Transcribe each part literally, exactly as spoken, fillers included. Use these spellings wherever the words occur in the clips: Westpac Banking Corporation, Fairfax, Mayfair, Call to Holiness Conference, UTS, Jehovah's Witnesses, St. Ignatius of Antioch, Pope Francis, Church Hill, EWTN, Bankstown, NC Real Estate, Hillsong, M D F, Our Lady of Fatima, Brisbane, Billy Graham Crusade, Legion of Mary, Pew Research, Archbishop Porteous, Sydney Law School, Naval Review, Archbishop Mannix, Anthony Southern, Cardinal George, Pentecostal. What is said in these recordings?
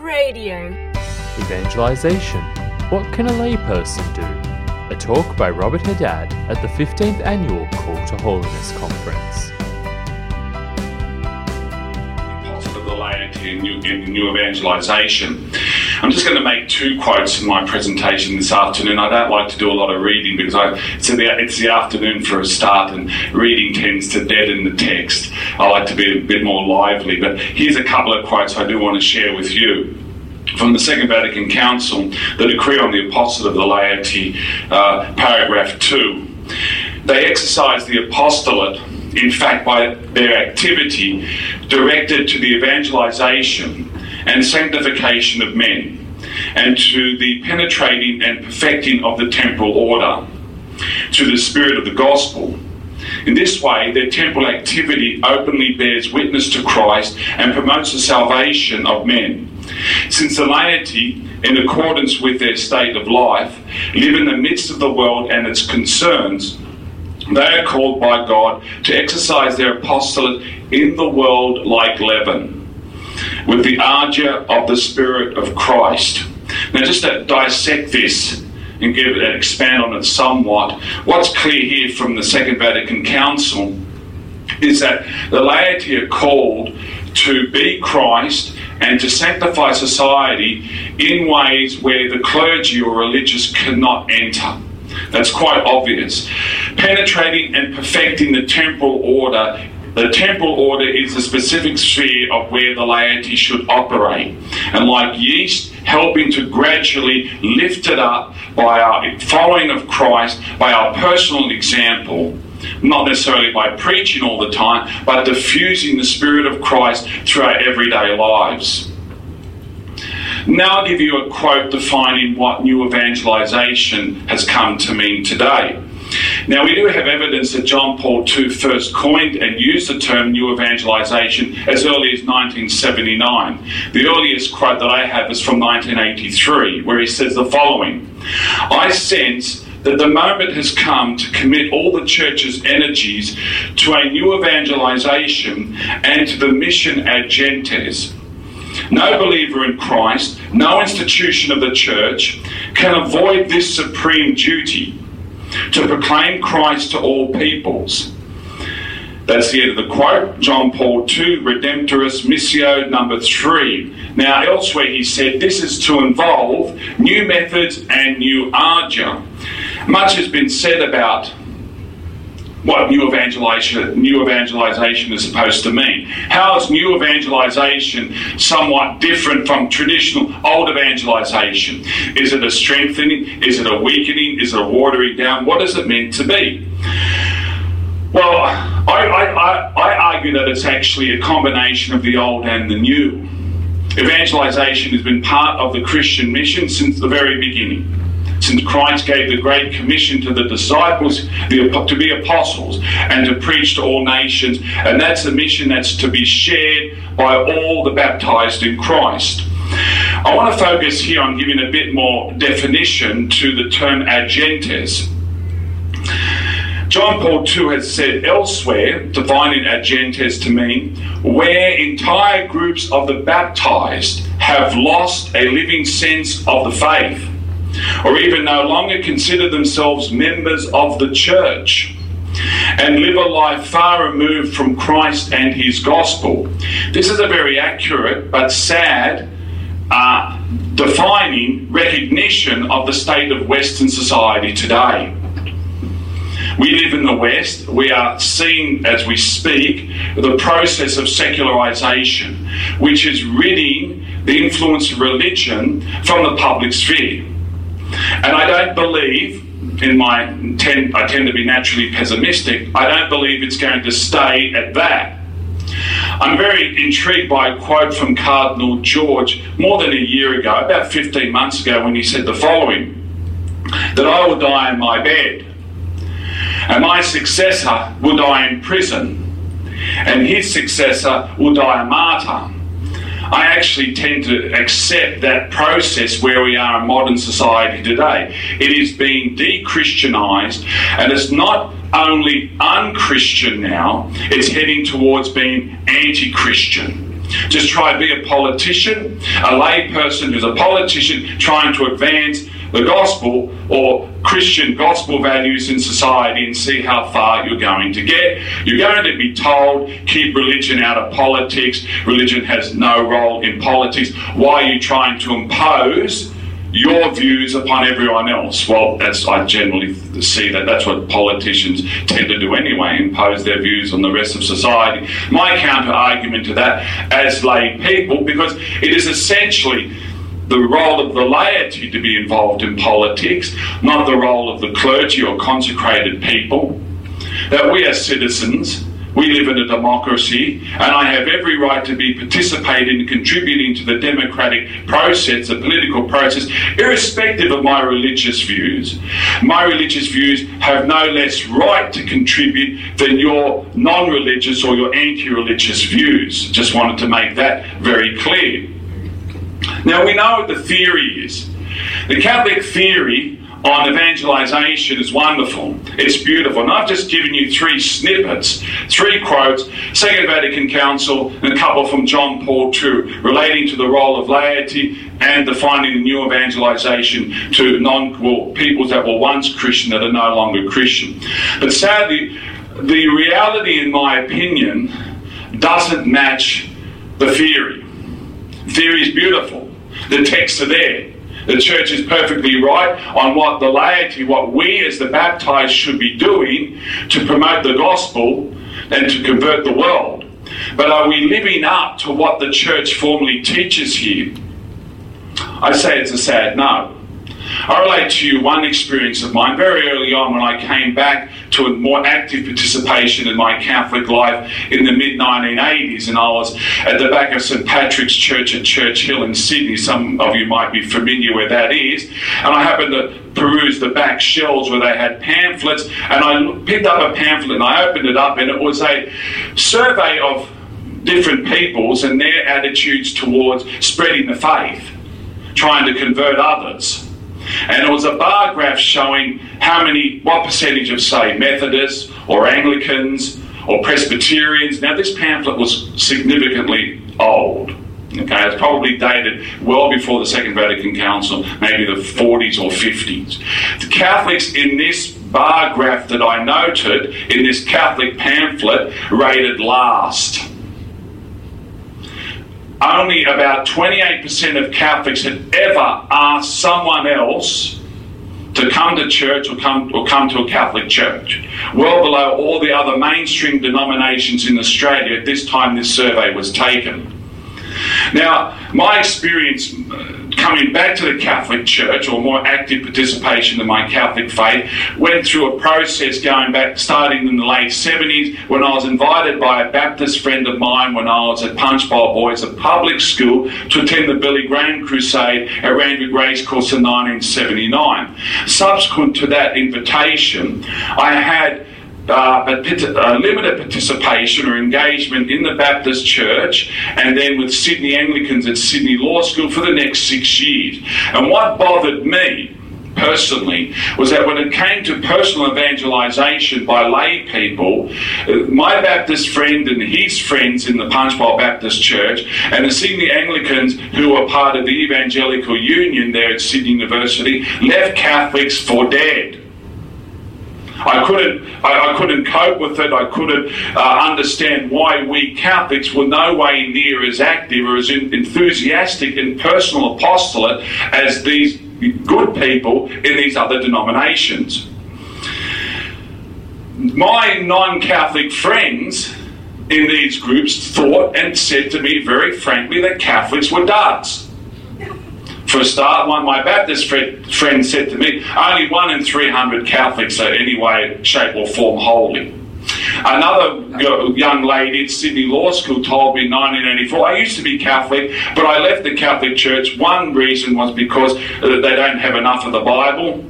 Radio. Evangelization. What can a layperson do? A talk by Robert Haddad at the fifteenth Annual Call to Holiness Conference. In new, in new evangelization. I'm just going to make two quotes in my presentation this afternoon. I don't like to do a lot of reading because I, it's, the, it's the afternoon for a start, and reading tends to deaden the text. I like to be a bit more lively, but here's a couple of quotes I do want to share with you. From the Second Vatican Council, the Decree on the Apostolate of the Laity, uh, paragraph two. They exercise the apostolate, in fact, by their activity, directed to the evangelization and sanctification of men, and to the penetrating and perfecting of the temporal order, to the spirit of the gospel. In this way, their temporal activity openly bears witness to Christ and promotes the salvation of men. Since the laity, in accordance with their state of life, live in the midst of the world and its concerns, they are called by God to exercise their apostolate in the world like leaven, with the ardour of the Spirit of Christ. Now, just to dissect this and give it and expand on it somewhat, what's clear here from the Second Vatican Council is that the laity are called to be Christ and to sanctify society in ways where the clergy or religious cannot enter. That's quite obvious. Penetrating and perfecting the temporal order. The temporal order is the specific sphere of where the laity should operate. And like yeast, helping to gradually lift it up by our following of Christ, by our personal example. Not necessarily by preaching all the time, but diffusing the Spirit of Christ through our everyday lives. Now I'll give you a quote defining what new evangelization has come to mean today. Now, we do have evidence that John Paul the Second first coined and used the term new evangelization as early as nineteen seventy-nine. The earliest quote that I have is from nineteen eighty-three, where he says the following: I sense that the moment has come to commit all the Church's energies to a new evangelization and to the mission ad gentes. No believer in Christ, no institution of the Church, can avoid this supreme duty, to proclaim Christ to all peoples. That's the end of the quote, John Paul the Second, Redemptoris Missio, number three. Now, elsewhere he said, this is to involve new methods and new ardour. Much has been said about what new evangelization, new evangelization is supposed to mean. How is new evangelization somewhat different from traditional old evangelization? Is it a strengthening? Is it a weakening? Is it a watering down? What is it meant to be? Well, I, I, I, I argue that it's actually a combination of the old and the new. Evangelization has been part of the Christian mission since the very beginning. Since Christ gave the Great Commission to the disciples to be apostles and to preach to all nations, and that's a mission that's to be shared by all the baptized in Christ. I want to focus here on giving a bit more definition to the term ad gentes. John Paul the Second has said elsewhere, defining ad gentes to mean where entire groups of the baptized have lost a living sense of the faith, or even no longer consider themselves members of the Church, and live a life far removed from Christ and his gospel. This is a very accurate but sad uh, defining recognition of the state of Western society today. We live in the West. We are seeing, as we speak, the process of secularization, which is ridding the influence of religion from the public sphere. And I don't believe, in my tend, I tend to be naturally pessimistic, I don't believe it's going to stay at that. I'm very intrigued by a quote from Cardinal George more than a year ago, about fifteen months ago, when he said the following, that I will die in my bed, and my successor will die in prison, and his successor will die a martyr. I actually tend to accept that process where we are in modern society today. It is being de-Christianized, and it's not only un-Christian now, it's heading towards being anti-Christian. Just try to be a politician, a lay person who's a politician trying to advance the gospel or Christian gospel values in society, and see how far you're going to get. You're going to be told, keep religion out of politics. Religion has no role in politics. Why are you trying to impose your views upon everyone else? Well, that's, I generally see that that's what politicians tend to do anyway, impose their views on the rest of society. My counter argument to that, as lay people, because it is essentially the role of the laity to be involved in politics, not the role of the clergy or consecrated people. That we are citizens, we live in a democracy, and I have every right to be participating and contributing to the democratic process, the political process, irrespective of my religious views. My religious views have no less right to contribute than your non-religious or your anti-religious views. Just wanted to make that very clear. Now, we know what the theory is. The Catholic theory on evangelization is wonderful. It's beautiful. And I've just given you three snippets, three quotes, Second Vatican Council and a couple from John Paul the Second, relating to the role of laity and defining the new evangelization to non well, peoples that were once Christian that are no longer Christian. But sadly, the reality, in my opinion, doesn't match the theory. Theory is beautiful. The texts are there. The church is perfectly right on what the laity, what we as the baptized should be doing to promote the gospel and to convert the world. But are we living up to what the church formally teaches here? I say it's a sad no. I relate to you one experience of mine very early on when I came back to a more active participation in my Catholic life in the mid nineteen eighties, and I was at the back of Saint Patrick's Church at Church Hill in Sydney. Some of you might be familiar where that is, and I happened to peruse the back shelves where they had pamphlets, and I picked up a pamphlet and I opened it up, and it was a survey of different peoples and their attitudes towards spreading the faith, trying to convert others. And it was a bar graph showing how many, what percentage of, say, Methodists or Anglicans or Presbyterians. Now, this pamphlet was significantly old. Okay, it's probably dated well before the Second Vatican Council, maybe the forties or fifties. The Catholics in this bar graph that I noted, in this Catholic pamphlet, rated last. Only about twenty-eight percent of Catholics had ever asked someone else to come to church or come or come to a Catholic church, well below all the other mainstream denominations in Australia at this time this survey was taken. Now, my experience coming back to the Catholic Church, or more active participation in my Catholic faith, went through a process going back, starting in the late seventies, when I was invited by a Baptist friend of mine when I was at Punchbowl Boys, a public school, to attend the Billy Graham Crusade at Randwick Racecourse in nineteen seventy-nine. Subsequent to that invitation, I had Uh, but uh, limited participation or engagement in the Baptist Church, and then with Sydney Anglicans at Sydney Law School for the next six years. And what bothered me personally was that when it came to personal evangelization by lay people, my Baptist friend and his friends in the Punchbowl Baptist Church and the Sydney Anglicans who were part of the Evangelical Union there at Sydney University left Catholics for dead. I couldn't, I, I couldn't cope with it. I couldn't uh, understand why we Catholics were no way near as active or as in, enthusiastic in personal apostolate as these good people in these other denominations. My non-Catholic friends in these groups thought and said to me very frankly that Catholics were duds. For a start, one of my Baptist friend, friend said to me, only one in three hundred Catholics are any way, shape or form holy. Another young lady at Sydney Law School told me in nineteen eighty-four, I used to be Catholic, but I left the Catholic Church. One reason was because they don't have enough of the Bible.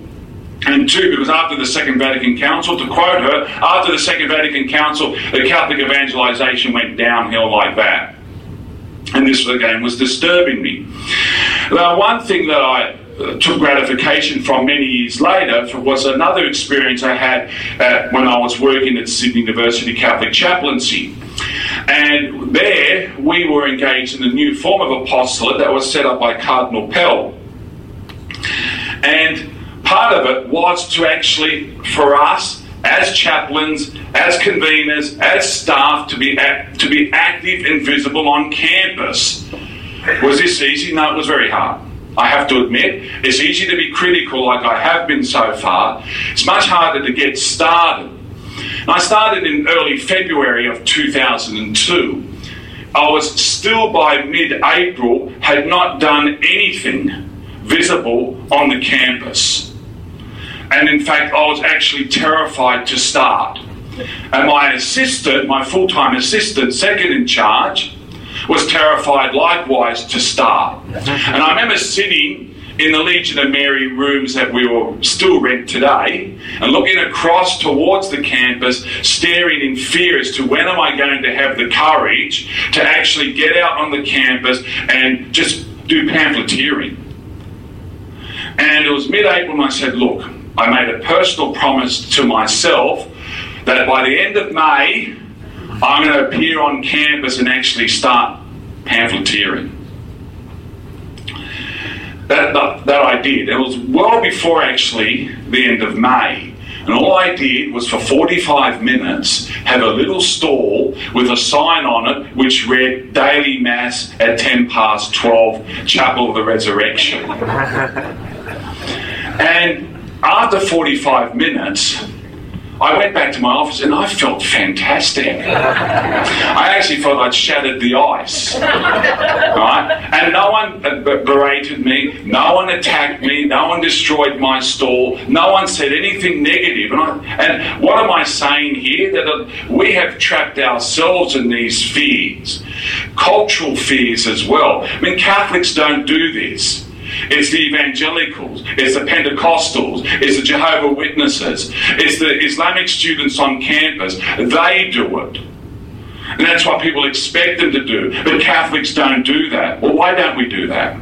And two, because after the Second Vatican Council, to quote her, after the Second Vatican Council, the Catholic evangelization went downhill like that. And this, again, was disturbing me. Now, one thing that I took gratification from many years later was another experience I had uh, when I was working at Sydney University Catholic Chaplaincy. And there we were engaged in the new form of apostolate that was set up by Cardinal Pell. And part of it was to actually, for us, as chaplains, as conveners, as staff, to be act, to be active and visible on campus. Was this easy? No, it was very hard. I have to admit, it's easy to be critical like I have been so far. It's much harder to get started. And I started in early February of two thousand two. I was still, by mid-April, had not done anything visible on the campus. And in fact, I was actually terrified to start. And my assistant, my full-time assistant, second in charge, was terrified likewise to start. And I remember sitting in the Legion of Mary rooms that we will still rent today, and looking across towards the campus, staring in fear as to when am I going to have the courage to actually get out on the campus and just do pamphleteering. And it was mid-April and I said, look, I made a personal promise to myself that by the end of May, I'm going to appear on campus and actually start pamphleteering. That, that, that I did. It was well before actually the end of May. And all I did was for forty-five minutes have a little stall with a sign on it which read Daily Mass at ten past twelve, Chapel of the Resurrection. And after forty-five minutes, I went back to my office and I felt fantastic. I actually felt I'd shattered the ice. Right? And no one berated me, no one attacked me, no one destroyed my stall, no one said anything negative. And, I, and what am I saying here? That we have trapped ourselves in these fears, cultural fears as well. I mean, Catholics don't do this. It's the evangelicals, it's the Pentecostals, it's the Jehovah's Witnesses, it's the Islamic students on campus. They do it. And that's what people expect them to do. But Catholics don't do that. Well, why don't we do that?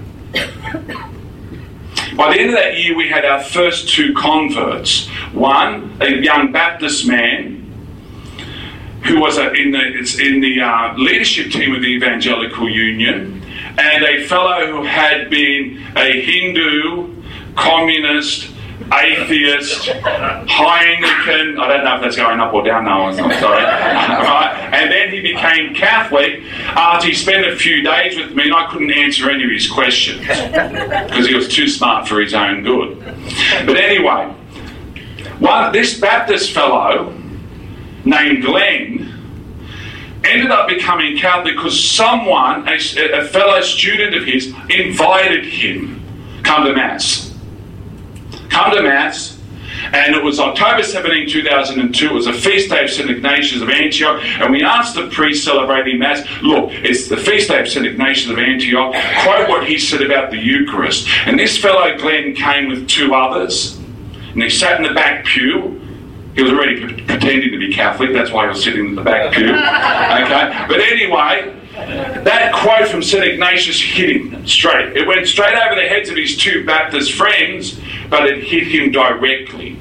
By the end of that year, we had our first two converts. One, a young Baptist man, who was in the, in the uh, leadership team of the Evangelical Union, and a fellow who had been a Hindu, communist, atheist, Heineken, I don't know if that's going up or down, no, I'm sorry. Right? And then he became Catholic after he spent a few days with me and I couldn't answer any of his questions because he was too smart for his own good. But anyway, one, this Baptist fellow named Glenn ended up becoming Catholic because someone, a, a fellow student of his, invited him come to Mass. Come to Mass, and it was October seventeenth, two thousand two, it was a feast day of Saint Ignatius of Antioch, and we asked the priest celebrating Mass, look, it's the feast day of Saint Ignatius of Antioch, quote what he said about the Eucharist. And this fellow Glenn came with two others, and he sat in the back pew. He was already p- pretending to be Catholic, that's why he was sitting in the back pew. Okay? But anyway, that quote from Saint Ignatius hit him straight. It went straight over the heads of his two Baptist friends, but it hit him directly.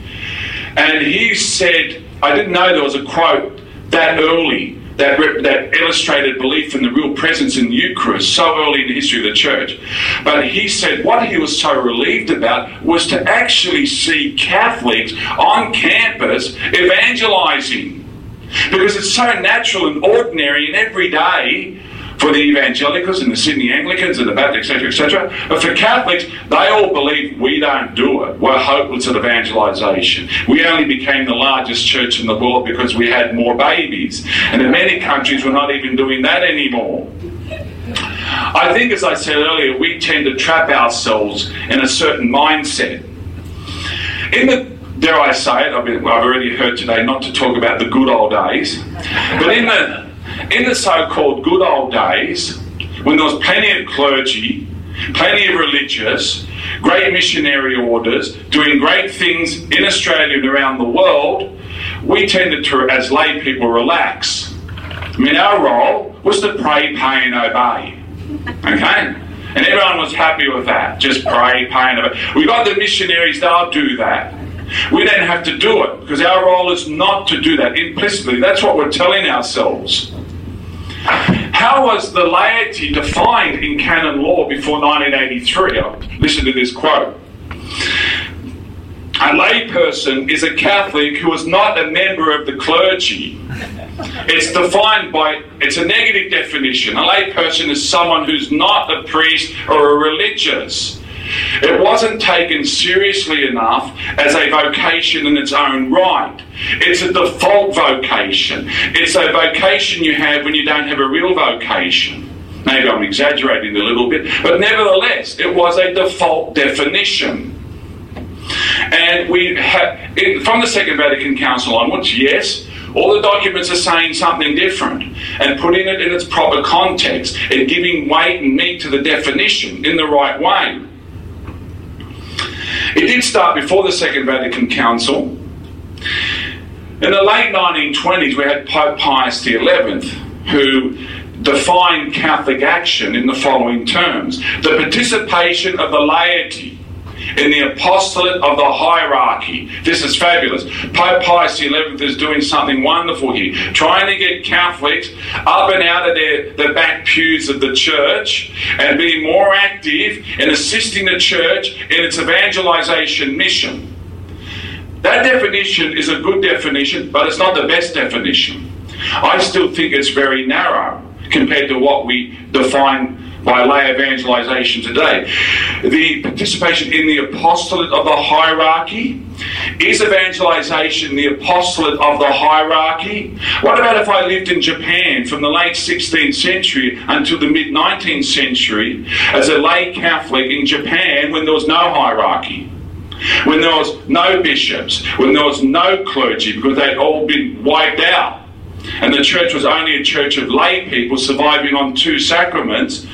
And he said, I didn't know there was a quote that early that, re- that illustrated belief in the real presence in the Eucharist so early in the history of the Church. But he said what he was so relieved about was to actually see Catholics on campus evangelising. Because it's so natural and ordinary and everyday for the evangelicals and the Sydney Anglicans and the Baptists, et cetera, et cetera. But for Catholics, they all believe we don't do it. We're hopeless at evangelisation. We only became the largest church in the world because we had more babies. And in many countries, we're not even doing that anymore. I think, as I said earlier, we tend to trap ourselves in a certain mindset. In the Dare I say it, I've, been, I've already heard today not to talk about the good old days, but in the in the so-called good old days, when there was plenty of clergy, plenty of religious, great missionary orders, doing great things in Australia and around the world, we tended to, as lay people, relax. I mean, our role was to pray, pay and obey, okay? And everyone was happy with that, just pray, pay and obey. We got the missionaries, they'll do that. We don't have to do it because our role is not to do that implicitly. That's what we're telling ourselves. how was the laity defined in canon law before nineteen eighty-three? Listen to this quote. A lay person is a Catholic who is not a member of the clergy. It's defined by, it's a negative definition. A lay person is someone who's not a priest or a religious. It wasn't taken seriously enough as a vocation in its own right. It's a default vocation. It's a vocation you have when you don't have a real vocation. Maybe I'm exaggerating a little bit, but nevertheless, it was a default definition. And we have, from the Second Vatican Council onwards, yes, all the documents are saying something different and putting it in its proper context and giving weight and meat to the definition in the right way. It did start before the Second Vatican Council. In the late nineteen twenties, we had Pope Pius the eleventh, who defined Catholic action in the following terms: the participation of the laity in the apostolate of the hierarchy. This is fabulous. Pope Pius the eleventh is doing something wonderful here, trying to get Catholics up and out of their, the back pews of the church and being more active in assisting the church in its evangelization mission. That definition is a good definition, but it's not the best definition. I still think it's very narrow compared to what we define by lay evangelization today. The participation in the apostolate of the hierarchy. Is evangelization the apostolate of the hierarchy? What about if I lived in Japan from the late sixteenth century until the mid nineteenth century as a lay Catholic in Japan, when there was no hierarchy, when there was no bishops, when there was no clergy, because they'd all been wiped out? And the church was only a church of lay people surviving on two sacraments,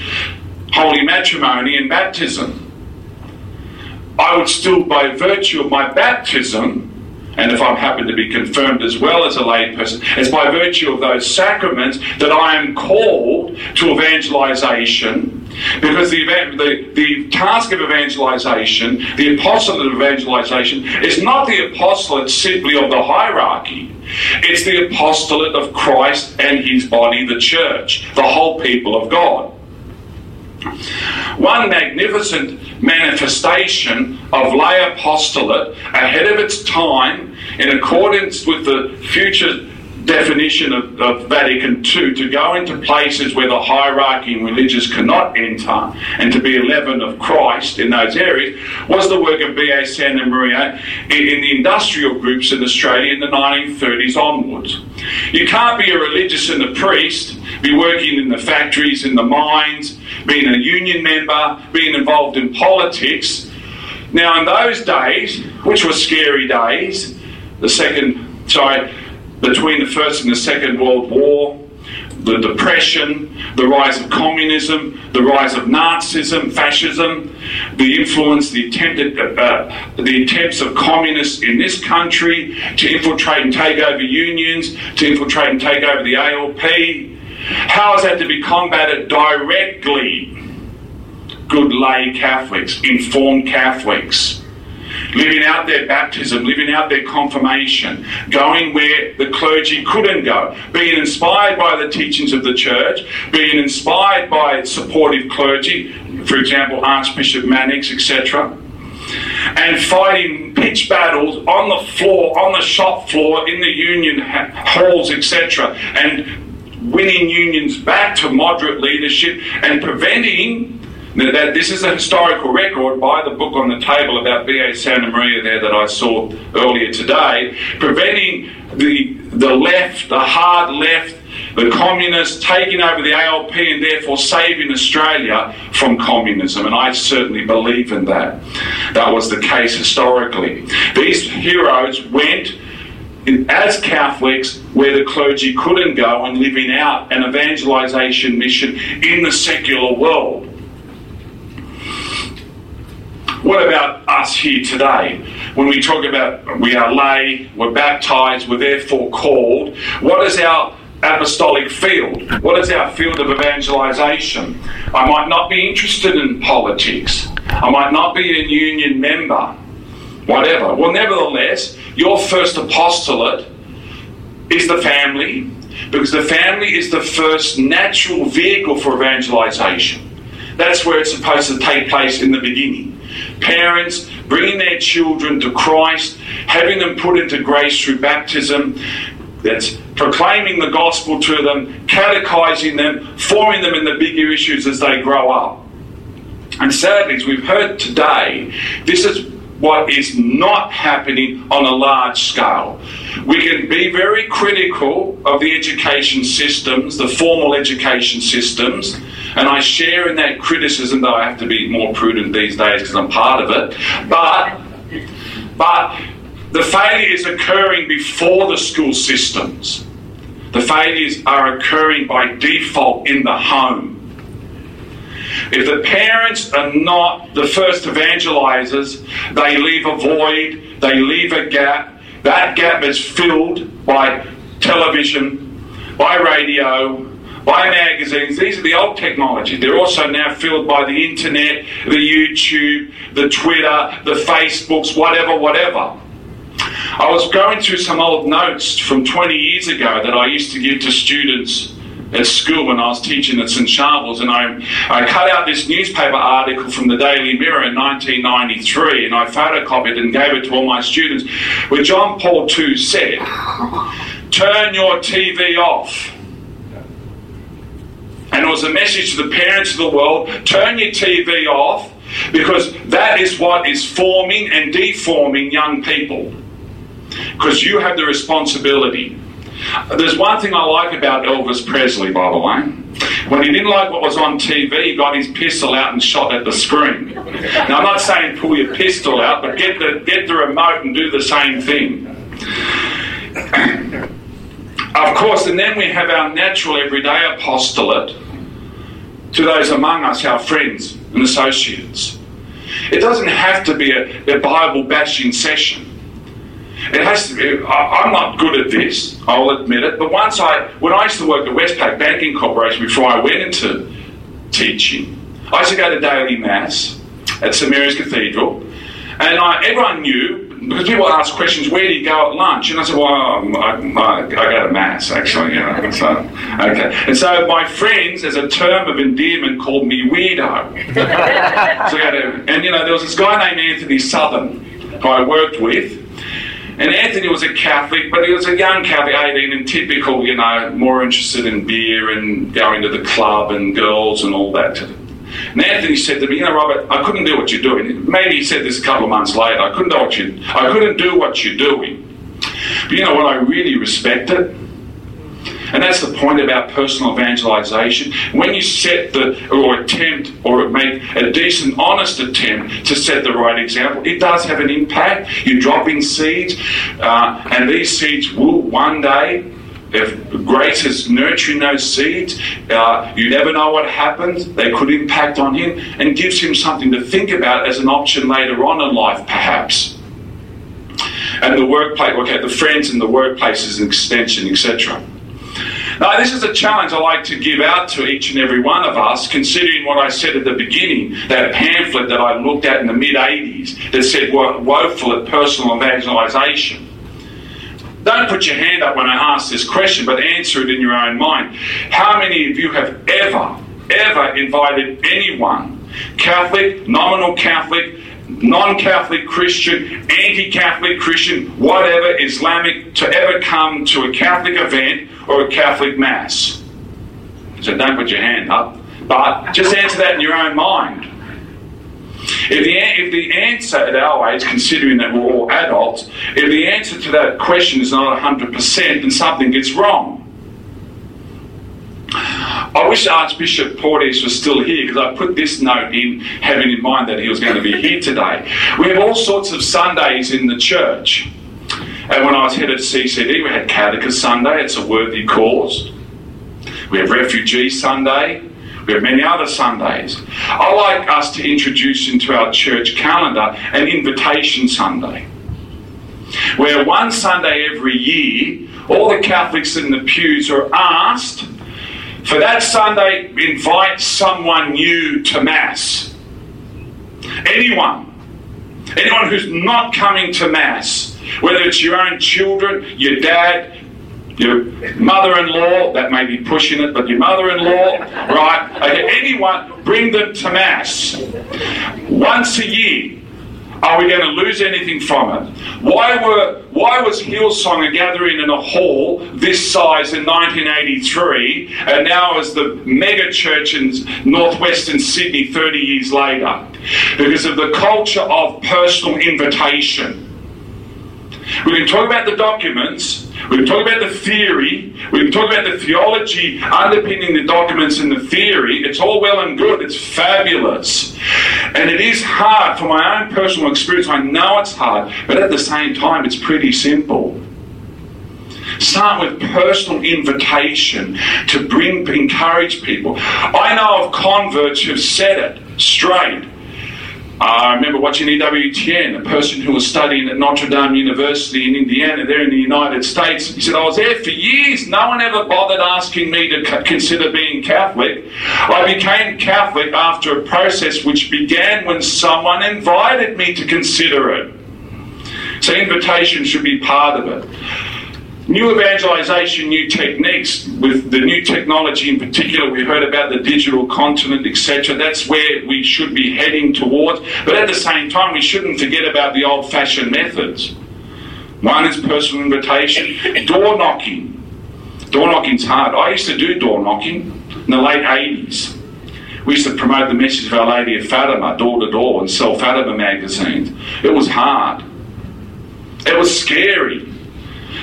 holy matrimony and baptism. I would still, by virtue of my baptism, and if I happen to be confirmed as well as a lay person, it's by virtue of those sacraments that I am called to evangelization, because the, the, the task of evangelization, the apostolate of evangelization, is not the apostolate simply of the hierarchy. It's the apostolate of Christ and his body, the church, the whole people of God. One magnificent manifestation of lay apostolate ahead of its time, in accordance with the future definition of, of Vatican Two, to go into places where the hierarchy and religious cannot enter and to be a leaven of Christ in those areas, was the work of B A Santa Maria in, in the industrial groups in Australia in the nineteen thirties onwards. You can't be a religious and a priest, be working in the factories, in the mines, being a union member, being involved in politics. Now, in those days, which were scary days, the second, sorry, between the First and the Second World War, the Depression, the rise of communism, the rise of Nazism, fascism, the influence, the, attempted, uh, the attempts of communists in this country to infiltrate and take over unions, to infiltrate and take over the A L P. How is that to be combated directly? Good lay Catholics, informed Catholics, living out their baptism, living out their confirmation, going where the clergy couldn't go, being inspired by the teachings of the church, being inspired by supportive clergy, for example, Archbishop Mannix, et cetera, and fighting pitch battles on the floor, on the shop floor, in the union halls, et cetera, and winning unions back to moderate leadership and preventing... Now that, this is a historical record by the book on the table about B A Santa Maria there that I saw earlier today, preventing the, the left, the hard left, the communists taking over the A L P and therefore saving Australia from communism. And I certainly believe in that. That was the case historically. These heroes went in, as Catholics, where the clergy couldn't go, and living out an evangelization mission in the secular world. What about us here today? When we talk about we are lay, we're baptized, we're therefore called, what is our apostolic field? What is our field of evangelization? I might not be interested in politics. I might not be a union member, whatever. Well, nevertheless, your first apostolate is the family, because the family is the first natural vehicle for evangelization. That's where it's supposed to take place in the beginning. Parents bringing their children to Christ, having them put into grace through baptism, that's proclaiming the gospel to them, catechizing them, forming them in the bigger issues as they grow up. And sadly, as we've heard today, this is what is not happening on a large scale. We can be very critical of the education systems, the formal education systems, and I share in that criticism, though I have to be more prudent these days because I'm part of it. But, but the failure is occurring before the school systems. The failures are occurring by default in the home. If the parents are not the first evangelizers, they leave a void, they leave a gap. That gap is filled by television, by radio, by magazines. These are the old technology. They're also now filled by the internet, the YouTube, the Twitter, the Facebooks, whatever, whatever. I was going through some old notes from twenty years ago that I used to give to students at school when I was teaching at Saint Charles, and I, I cut out this newspaper article from the Daily Mirror in nineteen ninety-three, and I photocopied and gave it to all my students, where John Paul the Second said, "Turn your T V off." And it was a message to the parents of the world, turn your T V off, because that is what is forming and deforming young people. Because you have the responsibility. There's one thing I like about Elvis Presley, by the way. When he didn't like what was on T V, he got his pistol out and shot at the screen. Now, I'm not saying pull your pistol out, but get the, get the remote and do the same thing. Of course, and then we have our natural everyday apostolate to those among us, our friends and associates. It doesn't have to be a, a Bible-bashing session. It has to be, I'm not good at this, I'll admit it, but once I, when I used to work at Westpac Banking Corporation before I went into teaching, I used to go to daily mass at Saint Mary's Cathedral, and I, everyone knew, because people asked questions, where do you go at lunch? And I said, well, I, I, I go to mass, actually, you know, so, okay. And so my friends, as a term of endearment, called me weirdo. So I had to, and, you know, there was this guy named Anthony Southern, who I worked with. And Anthony was a Catholic, but he was a young Catholic, eighteen, and typical, you know, more interested in beer and going to the club and girls and all that. And Anthony said to me, you know, Robert, I couldn't do what you're doing. Maybe he said this a couple of months later, I couldn't do what, you, I couldn't do what you're doing. But you know what, I really respect it. And that's the point about personal evangelization. When you set the, or attempt, or make a decent, honest attempt to set the right example, it does have an impact. You're dropping seeds, uh, and these seeds will one day, if grace is nurturing those seeds, uh, you never know what happens. They could impact on him and gives him something to think about as an option later on in life, perhaps. And the workplace, okay, the friends in the workplace is an extension, et cetera. Now, this is a challenge I like to give out to each and every one of us, considering what I said at the beginning, that pamphlet that I looked at in the mid eighties that said, wo- woeful at personal evangelization. Don't put your hand up when I ask this question, but answer it in your own mind. How many of you have ever, ever invited anyone, Catholic, nominal Catholic, non-Catholic Christian, anti-Catholic Christian, whatever, Islamic, to ever come to a Catholic event or a Catholic Mass? So don't put your hand up, but just answer that in your own mind. If the, if the answer at our age, considering that we're all adults, if the answer to that question is not one hundred percent, then something gets wrong. I wish Archbishop Porteous was still here, because I put this note in, having in mind that he was going to be here today. We have all sorts of Sundays in the church. And when I was head of C C D, we had Catechist Sunday, it's a worthy cause. We have Refugee Sunday. We have many other Sundays. I like us to introduce into our church calendar an Invitation Sunday, where one Sunday every year, all the Catholics in the pews are asked, for that Sunday, invite someone new to Mass. Anyone. Anyone who's not coming to Mass. Whether it's your own children, your dad, your mother-in-law, that may be pushing it, but your mother-in-law, right? Okay, anyone, bring them to Mass once a year. Are we going to lose anything from it? Why were why was Hillsong a gathering in a hall this size in nineteen eighty-three, and now is the mega church in northwestern Sydney thirty years later? Because of the culture of personal invitation. We can talk about the documents, we can talk about the theory, we can talk about the theology underpinning the documents and the theory. It's all well and good, it's fabulous. And it is hard, for my own personal experience, I know it's hard, but at the same time it's pretty simple. Start with personal invitation to bring, encourage people. I know of converts who've said it straight. I remember watching E W T N, a person who was studying at Notre Dame University in Indiana, there in the United States. He said, I was there for years. No one ever bothered asking me to consider being Catholic. I became Catholic after a process which began when someone invited me to consider it. So invitation should be part of it. New evangelization, new techniques, with the new technology in particular, we heard about the digital continent, et cetera. That's where we should be heading towards. But at the same time, we shouldn't forget about the old-fashioned methods. One is personal invitation, door knocking. Door knocking's hard. I used to do door knocking in the late eighties. We used to promote the message of Our Lady of Fatima, door to door, and sell Fatima magazines. It was hard. It was scary.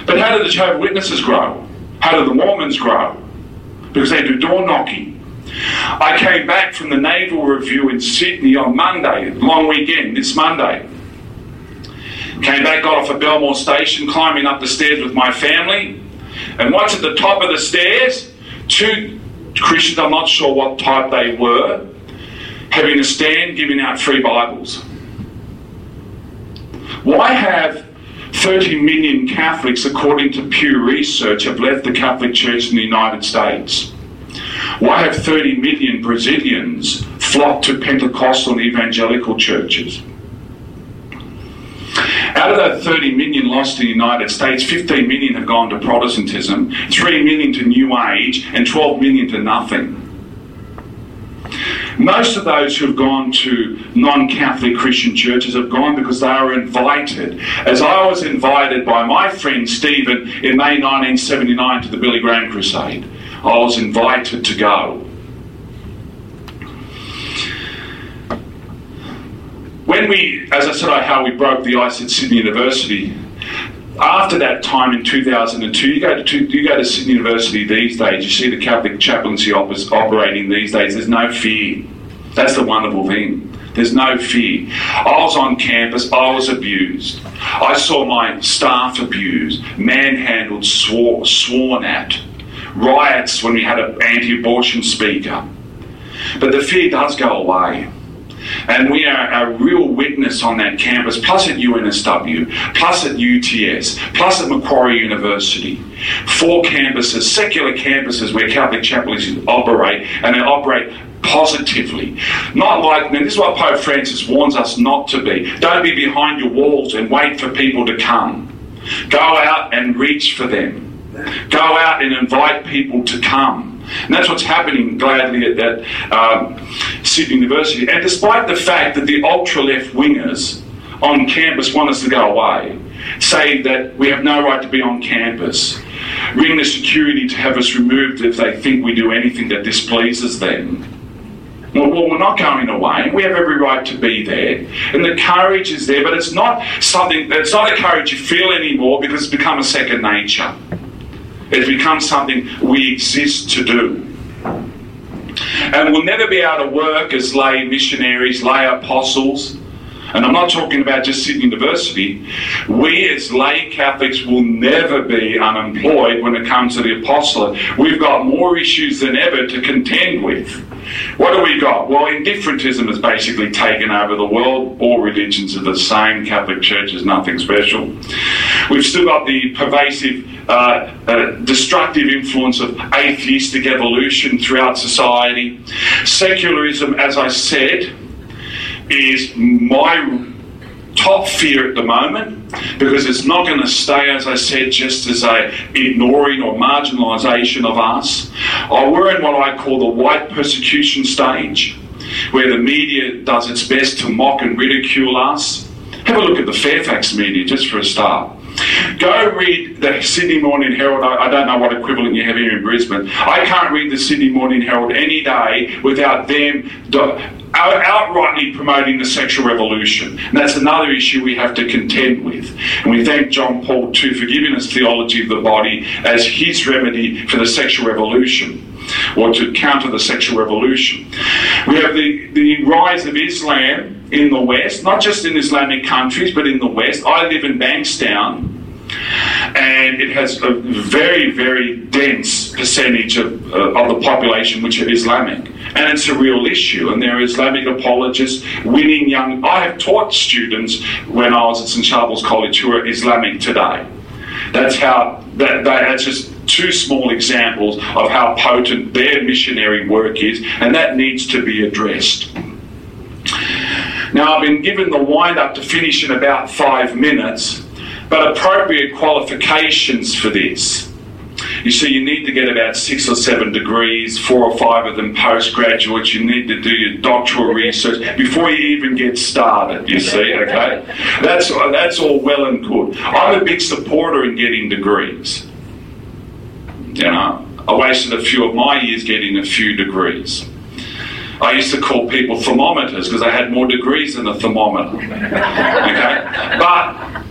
But how do the Jehovah's Witnesses grow? How do the Mormons grow? Because they do door knocking. I came back from the Naval Review in Sydney on Monday, long weekend, this Monday. Came back, got off at Belmore Station, climbing up the stairs with my family. And what's at the top of the stairs? Two Christians, I'm not sure what type they were, having a stand giving out free Bibles. Why have thirty million Catholics, according to Pew Research, have left the Catholic Church in the United States? Why have thirty million Brazilians flocked to Pentecostal and evangelical churches? Out of that thirty million lost in the United States, fifteen million have gone to Protestantism, three million to New Age, and twelve million to nothing. Most of those who have gone to non-Catholic Christian churches have gone because they are invited. As I was invited by my friend Stephen in May nineteen seventy-nine to the Billy Graham Crusade. I was invited to go. When we, as I said, how we broke the ice at Sydney University, after that time in two thousand two, you go to you go to Sydney University these days, you see the Catholic Chaplaincy op- operating these days. There's no fear. That's the wonderful thing. There's no fear. I was on campus. I was abused. I saw my staff abused, manhandled, swore, sworn at, riots when we had an anti-abortion speaker. But the fear does go away. And we are a real witness on that campus, plus at U N S W, plus at U T S, plus at Macquarie University. Four campuses, secular campuses where Catholic chaplains operate, and they operate positively. Not like, and this is what Pope Francis warns us not to be. Don't be behind your walls and wait for people to come. Go out and reach for them. Go out and invite people to come. And that's what's happening, gladly, at that um, Sydney University. And despite the fact that the ultra-left-wingers on campus want us to go away, say that we have no right to be on campus, ring the security to have us removed if they think we do anything that displeases them. Well, we're not going away. We have every right to be there. And the courage is there, but it's not something, it's not a courage you feel anymore because it's become a second nature. It's become something we exist to do. And we'll never be able to work as lay missionaries, lay apostles. And I'm not talking about just Sydney University. We as lay Catholics will never be unemployed when it comes to the apostolate. We've got more issues than ever to contend with. What do we got? Well, indifferentism has basically taken over the world. All religions are the same. Catholic Church is nothing special. We've still got the pervasive uh, uh, destructive influence of atheistic evolution throughout society. Secularism, as I said, is my top fear at the moment, because it's not going to stay, as I said, just as a ignoring or marginalisation of us. Oh, we're in what I call the white persecution stage, where the media does its best to mock and ridicule us. Have a look at the Fairfax media, just for a start. Go read the Sydney Morning Herald. I, I don't know what equivalent you have here in Brisbane. I can't read the Sydney Morning Herald any day without them do, out, outrightly promoting the sexual revolution. And that's another issue we have to contend with. And we thank John Paul the Second for giving us theology of the body as his remedy for the sexual revolution, or to counter the sexual revolution. We have the, the rise of Islam in the West, not just in Islamic countries, but in the West. I live in Bankstown, and it has a very, very dense percentage of, uh, of the population which are Islamic. And it's a real issue, and there are Islamic apologists winning young... I have taught students when I was at St Charles College who are Islamic today. That's how... That, that's just... two small examples of how potent their missionary work is, and that needs to be addressed. Now, I've been given the wind-up to finish in about five minutes, but appropriate qualifications for this. You see, you need to get about six or seven degrees, four or five of them postgraduates. You need to do your doctoral research before you even get started, you see, okay? That's, that's all well and good. I'm a big supporter in getting degrees. You know, I wasted a few of my years getting a few degrees. I used to call people thermometers because I had more degrees than a thermometer. Okay? But,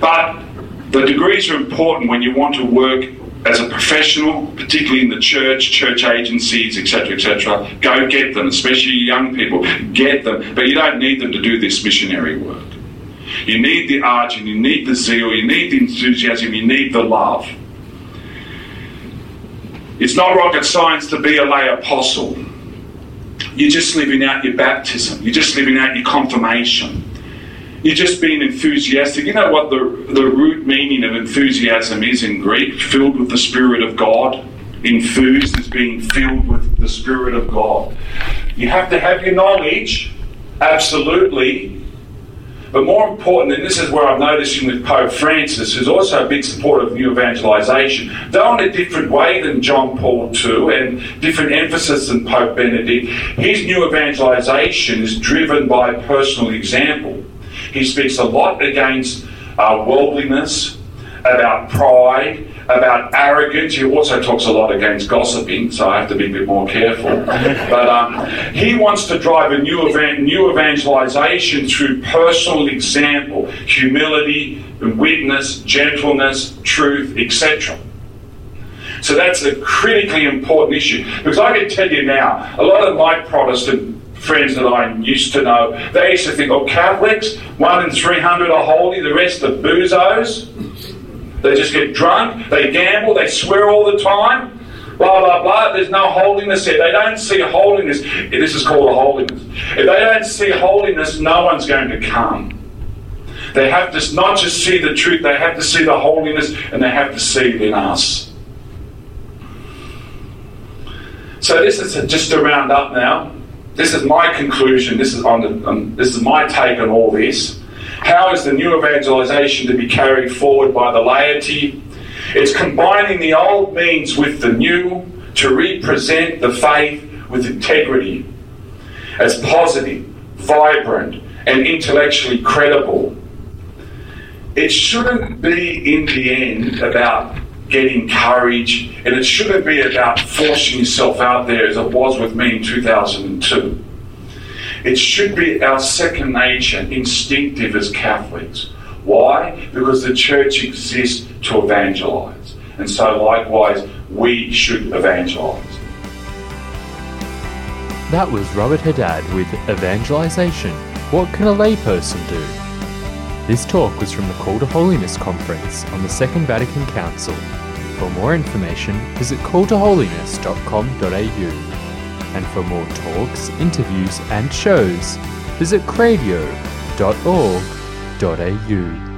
but the degrees are important when you want to work as a professional, particularly in the church, church agencies, et cetera, et cetera. Go get them, especially young people. Get them. But you don't need them to do this missionary work. You need the argent, you need the zeal, you need the enthusiasm, you need the love. It's not rocket science to be a lay apostle. You're just living out your baptism. You're just living out your confirmation. You're just being enthusiastic. You know what the, the root meaning of enthusiasm is in Greek? Filled with the Spirit of God. Enthused is being filled with the Spirit of God. You have to have your knowledge, absolutely. But more important, and this is where I'm noticing with Pope Francis, who's also a big supporter of new evangelisation, though in a different way than John Paul the Second and different emphasis than Pope Benedict, his new evangelisation is driven by personal example. He speaks a lot against uh, worldliness, about pride, about arrogance. He also talks a lot against gossiping, so I have to be a bit more careful. But um, he wants to drive a new, ev- new evangelisation through personal example, humility, witness, gentleness, truth, et cetera. So that's a critically important issue. Because I can tell you now, a lot of my Protestant friends that I used to know, they used to think, oh, Catholics, one in three hundred are holy, the rest are boozos. They just get drunk, they gamble, they swear all the time, blah, blah, blah. There's no holiness here. They don't see holiness. This is called a holiness. If they don't see holiness, no one's going to come. They have to not just see the truth, they have to see the holiness, and they have to see it in us. So this is a, just to round up now. This is my conclusion. This is, on the, um, this is my take on all this. How is the new evangelisation to be carried forward by the laity? It's combining the old means with the new to represent the faith with integrity as positive, vibrant, and intellectually credible. It shouldn't be, in the end, about getting courage, and it shouldn't be about forcing yourself out there as it was with me in two thousand two. It should be our second nature, instinctive as Catholics. Why? Because the church exists to evangelise. And so likewise, we should evangelise. That was Robert Haddad with Evangelisation. What can a layperson do? This talk was from the Call to Holiness Conference on the Second Vatican Council. For more information, visit call to holiness dot com dot a u. And for more talks, interviews and shows, visit cradio dot org dot a u.